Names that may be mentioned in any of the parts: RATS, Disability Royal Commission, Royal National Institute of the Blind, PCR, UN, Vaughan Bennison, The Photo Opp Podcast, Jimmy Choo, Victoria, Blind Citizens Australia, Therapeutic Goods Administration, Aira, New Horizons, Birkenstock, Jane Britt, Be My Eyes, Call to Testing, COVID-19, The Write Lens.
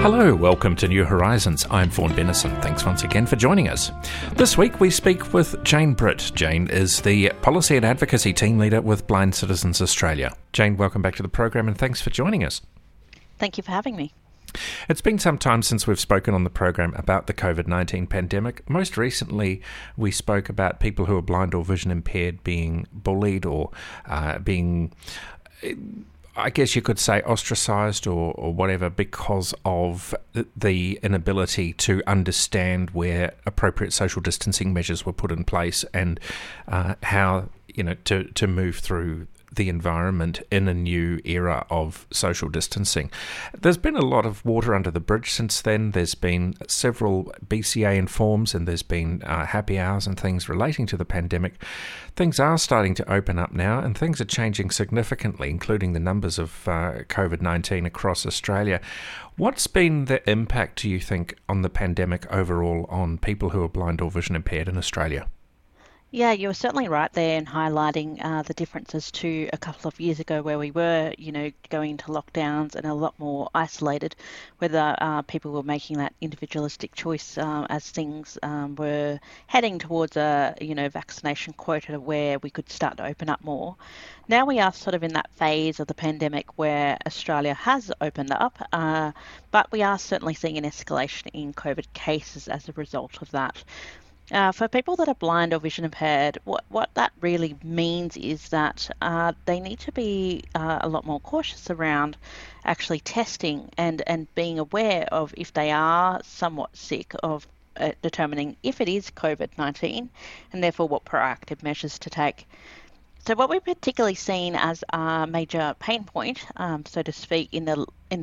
Hello, welcome to New Horizons. I'm Vaughan Bennison. Thanks once again for joining us. This week we speak with Jane Britt. Jane is the Policy and Advocacy Team Leader with Blind Citizens Australia. Jane, welcome back to the program and thanks for joining us. Thank you for having me. It's been some time since we've spoken on the program about the COVID-19 pandemic. Most recently, we spoke about people who are blind or vision impaired being bullied or being, I guess you could say, ostracized or whatever because of the inability to understand where appropriate social distancing measures were put in place and how, you know, to move through the environment in a new era of social distancing. There's been a lot of water under the bridge since then. There's been several BCA informs and there's been happy hours and things relating to the pandemic. Things are starting to open up now and things are changing significantly, including the numbers of COVID-19 across Australia. What's been the impact, do you think, on the pandemic overall on people who are blind or vision impaired in Australia? Yeah, you're certainly right there in highlighting the differences to a couple of years ago where we were, you know, going into lockdowns and a lot more isolated, whether people were making that individualistic choice as things were heading towards a, you know, vaccination quota where we could start to open up more. Now we are sort of in that phase of the pandemic where Australia has opened up, but we are certainly seeing an escalation in COVID cases as a result of that. For people that are blind or vision impaired, what that really means is that they need to be a lot more cautious around actually testing and being aware of if they are somewhat sick, of determining if it is COVID-19 and therefore what proactive measures to take. So what we've particularly seen as a major pain point, so to speak, in the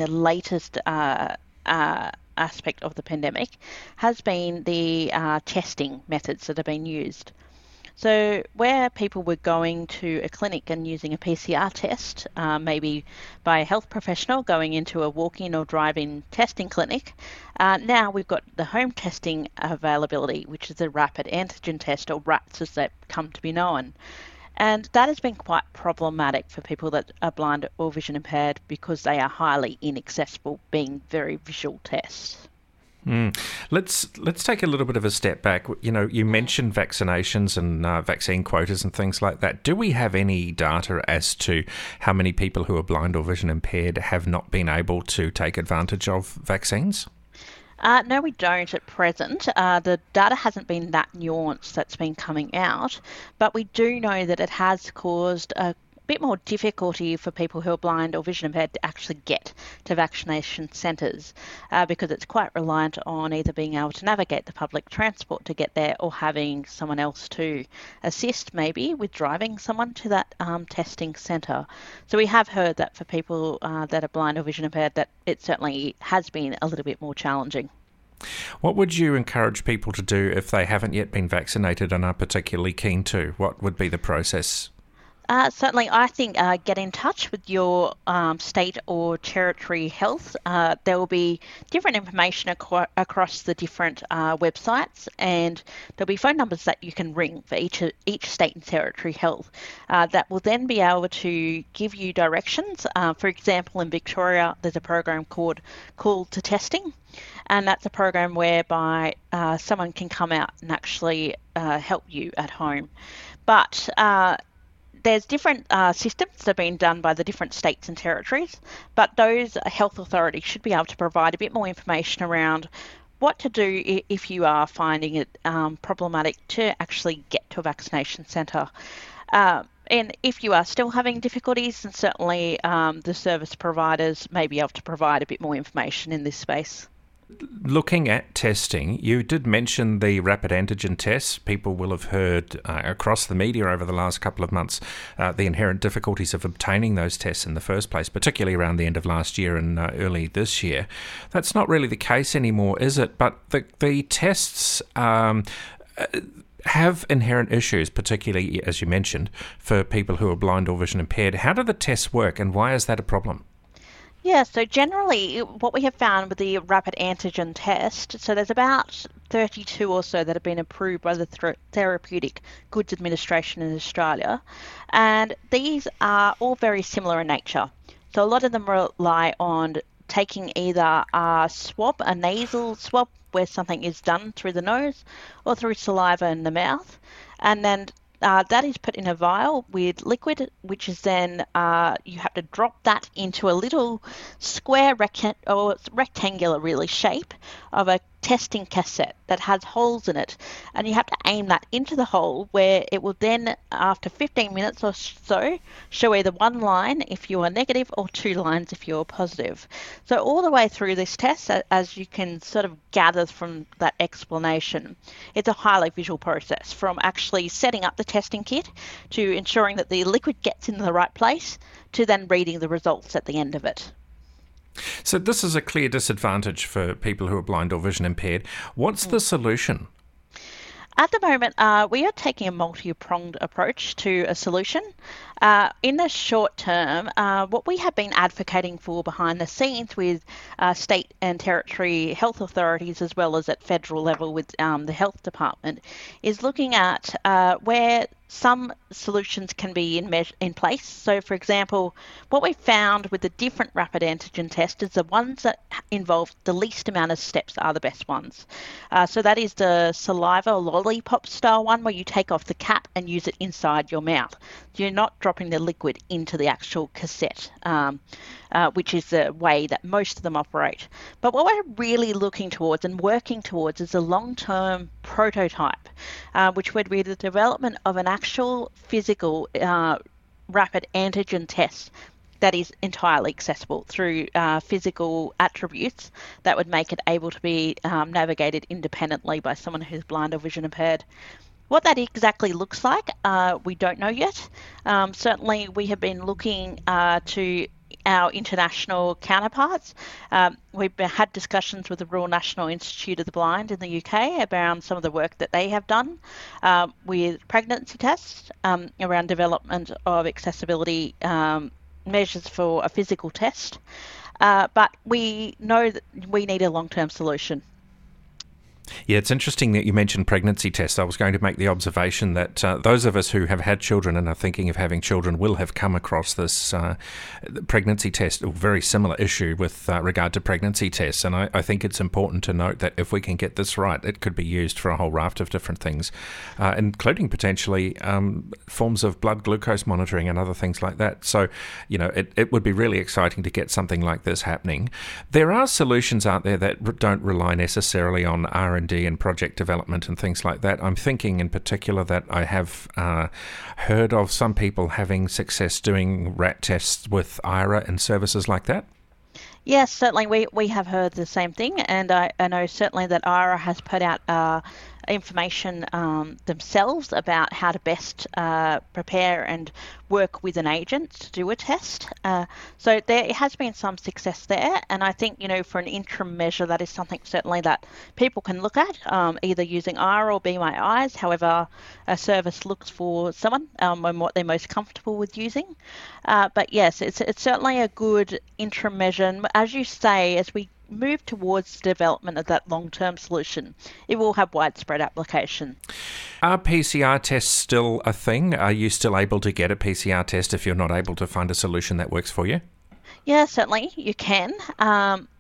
latest aspect of the pandemic has been the testing methods that have been used. So where people were going to a clinic and using a PCR test, maybe by a health professional going into a walk-in or drive-in testing clinic, now we've got the home testing availability, which is a rapid antigen test, or RATS as they've come to be known. And that has been quite problematic for people that are blind or vision impaired because they are highly inaccessible, being very visual tests. Let's take a little bit of a step back. You know, you mentioned vaccinations and vaccine quotas and things like that. Do we have any data as to how many people who are blind or vision impaired have not been able to take advantage of vaccines? No, we don't at present. The data hasn't been that nuanced that's been coming out, but we do know that it has caused a bit more difficulty for people who are blind or vision impaired to actually get to vaccination centres because it's quite reliant on either being able to navigate the public transport to get there or having someone else to assist maybe with driving someone to that testing centre. So we have heard that for people that are blind or vision impaired that it certainly has been a little bit more challenging. What would you encourage people to do if they haven't yet been vaccinated and are particularly keen to? What would be the process? Certainly, I think get in touch with your state or territory health. There will be different information across the different websites, and there'll be phone numbers that you can ring for each state and territory health that will then be able to give you directions. For example, in Victoria, there's a program called Call to Testing, and that's a program whereby someone can come out and actually help you at home. But there's different systems that have been done by the different states and territories, but those health authorities should be able to provide a bit more information around what to do if you are finding it problematic to actually get to a vaccination centre. And if you are still having difficulties, then certainly the service providers may be able to provide a bit more information in this space. Looking at testing, you did mention the rapid antigen tests. People will have heard across the media over the last couple of months the inherent difficulties of obtaining those tests in the first place, particularly around the end of last year and early this year. That's not really the case anymore, is it? But the tests have inherent issues, particularly, as you mentioned, for people who are blind or vision impaired. How do the tests work and why is that a problem? Yeah, so generally what we have found with the rapid antigen test, so there's about 32 or so that have been approved by the Therapeutic Goods Administration in Australia, and these are all very similar in nature. So a lot of them rely on taking either a swab, a nasal swab, where something is done through the nose, or through saliva in the mouth, and then that is put in a vial with liquid, which is then you have to drop that into a little square rectangular really shape of a testing cassette that has holes in it, and you have to aim that into the hole where it will then, after 15 minutes or so, show either one line if you are negative or two lines if you're positive. So all the way through this test, as you can sort of gather from that explanation, it's a highly visual process, from actually setting up the testing kit to ensuring that the liquid gets in the right place to then reading the results at the end of it. So this is a clear disadvantage for people who are blind or vision impaired. What's the solution? At the moment, we are taking a multi-pronged approach to a solution. In the short term, what we have been advocating for behind the scenes with state and territory health authorities, as well as at federal level with the health department, is looking at where some solutions can be in place. So, for example, what we found with the different rapid antigen tests is the ones that involve the least amount of steps are the best ones. So that is the saliva or lollipop style one, where you take off the cap and use it inside your mouth. You're not dropping the liquid into the actual cassette, which is the way that most of them operate. But what we're really looking towards and working towards is a long-term prototype, which would be the development of an actual physical rapid antigen test that is entirely accessible through physical attributes that would make it able to be navigated independently by someone who's blind or vision impaired. What that exactly looks like, we don't know yet. Certainly, we have been looking to our international counterparts. We've had discussions with the Royal National Institute of the Blind in the UK about some of the work that they have done with pregnancy tests around development of accessibility measures for a physical test. But we know that we need a long-term solution. Yeah, it's interesting that you mentioned pregnancy tests. I was going to make the observation that those of us who have had children and are thinking of having children will have come across this pregnancy test, or very similar issue with regard to pregnancy tests. And I think it's important to note that if we can get this right, it could be used for a whole raft of different things, including potentially forms of blood glucose monitoring and other things like that. So, you know, it would be really exciting to get something like this happening. There are solutions out there that don't rely necessarily on R&D and project development and things like that. I'm thinking in particular that I have heard of some people having success doing RAT tests with Aira and services like that. Yes, certainly we have heard the same thing, and I know certainly that Aira has put out information themselves about how to best prepare and work with an agent to do a test. So there has been some success there, and I think, you know, for an interim measure, that is something certainly that people can look at, either using Aira or Be My Eyes, however a service looks for someone and what they're most comfortable with using. But yes, it's certainly a good interim measure, and as you say, as we move towards the development of that long-term solution, it will have widespread application. Are PCR tests still a thing? Are you still able to get a PCR test if you're not able to find a solution that works for you? Yeah, certainly you can.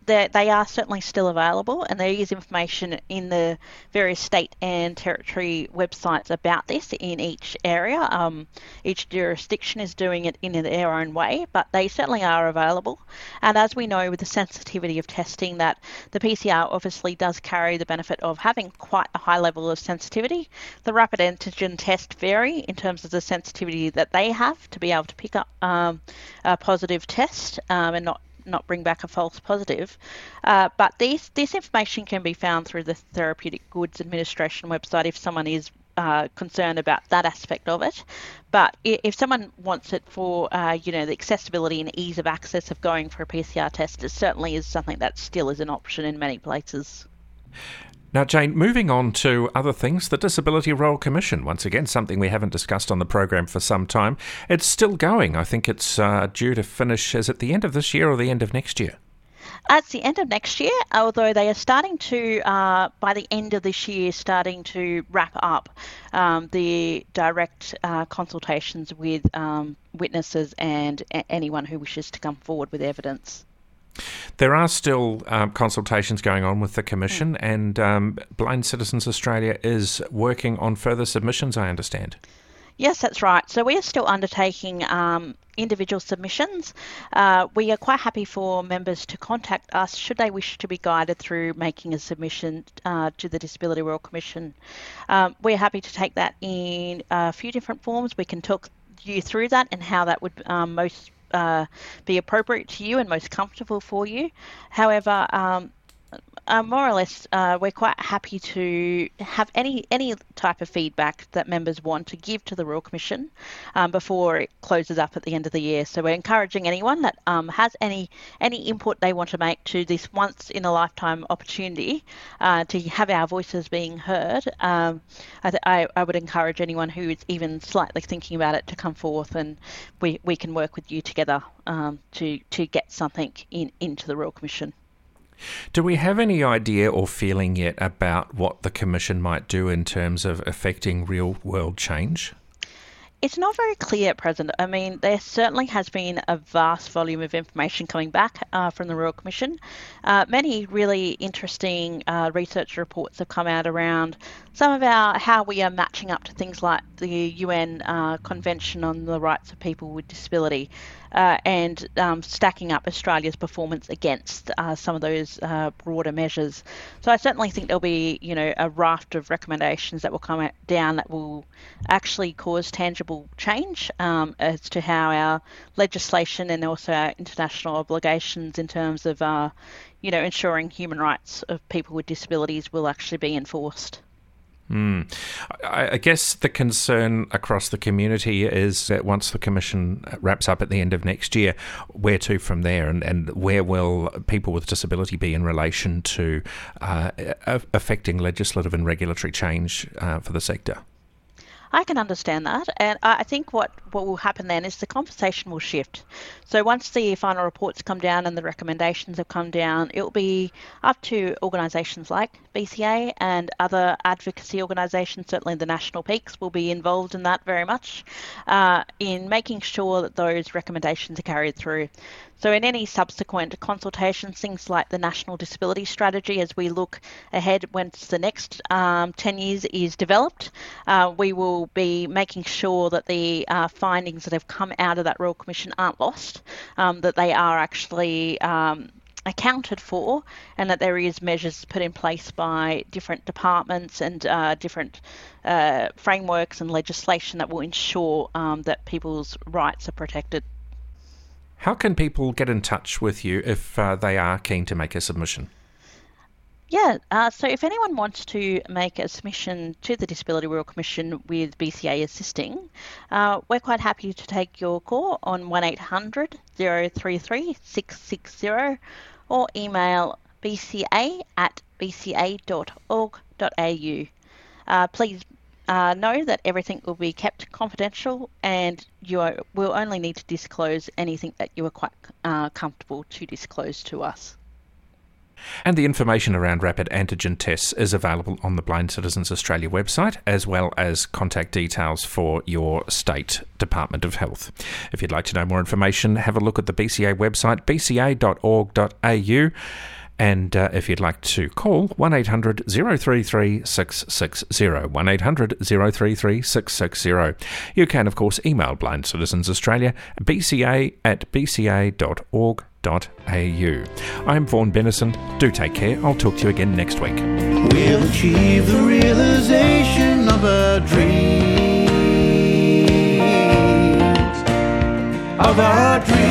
They are certainly still available, and there is information in the various state and territory websites about this in each area. Each jurisdiction is doing it in their own way, but they certainly are available. And as we know, with the sensitivity of testing, that the PCR obviously does carry the benefit of having quite a high level of sensitivity. The rapid antigen tests vary in terms of the sensitivity that they have to be able to pick up a positive test and not bring back a false positive, but this information can be found through the Therapeutic Goods Administration website if someone is concerned about that aspect of it. But if someone wants it for the accessibility and ease of access of going for a PCR test, it certainly is something that still is an option in many places. Now, Jane, moving on to other things, the Disability Royal Commission, once again, something we haven't discussed on the program for some time. It's still going. I think it's due to finish, is it the end of this year or the end of next year? It's the end of next year, although they are starting to, by the end of this year, starting to wrap up the direct consultations with witnesses and anyone who wishes to come forward with evidence. There are still consultations going on with the Commission, and Blind Citizens Australia is working on further submissions, I understand. Yes, that's right. So we are still undertaking individual submissions. We are quite happy for members to contact us should they wish to be guided through making a submission to the Disability Royal Commission. We're happy to take that in a few different forms. We can talk you through that and how that would be appropriate to you and most comfortable for you. However, more or less, we're quite happy to have any type of feedback that members want to give to the Royal Commission before it closes up at the end of the year. So we're encouraging anyone that has any input they want to make to this once-in-a-lifetime opportunity to have our voices being heard. I would encourage anyone who is even slightly thinking about it to come forth, and we can work with you together to get something into the Royal Commission. Do we have any idea or feeling yet about what the Commission might do in terms of affecting real-world change? It's not very clear at present. I mean, there certainly has been a vast volume of information coming back from the Royal Commission. Many really interesting research reports have come out around some about how we are matching up to things like the UN Convention on the Rights of People with Disability and stacking up Australia's performance against some of those broader measures. So I certainly think there'll be, a raft of recommendations that will come down that will actually cause tangible change as to how our legislation and also our international obligations in terms of, ensuring human rights of people with disabilities will actually be enforced. I guess the concern across the community is that once the Commission wraps up at the end of next year, where to from there, and where will people with disability be in relation to affecting legislative and regulatory change for the sector? I can understand that, and I think what will happen then is the conversation will shift. So once the final reports come down and the recommendations have come down, it will be up to organisations like BCA and other advocacy organisations, certainly the National Peaks will be involved in that very much, in making sure that those recommendations are carried through. So in any subsequent consultations, things like the National Disability Strategy, as we look ahead once the next 10 years is developed, we will be making sure that the findings that have come out of that Royal Commission aren't lost, that they are actually accounted for, and that there is measures put in place by different departments and different frameworks and legislation that will ensure that people's rights are protected. How can people get in touch with you if they are keen to make a submission? Yeah, so if anyone wants to make a submission to the Disability Royal Commission with BCA assisting, we're quite happy to take your call on 1800 033 660 or email bca@bca.org.au. Please know that everything will be kept confidential, and will only need to disclose anything that you are quite comfortable to disclose to us. And the information around rapid antigen tests is available on the Blind Citizens Australia website, as well as contact details for your state Department of Health. If you'd like to know more information, have a look at the BCA website, bca.org.au. And if you'd like to call, 1800 033 660, 1800 033 660. You can, of course, email Blind Citizens Australia, bca@bca.org.au. I'm Vaughan Bennison. Do take care. I'll talk to you again next week. We'll achieve the realisation of our dreams.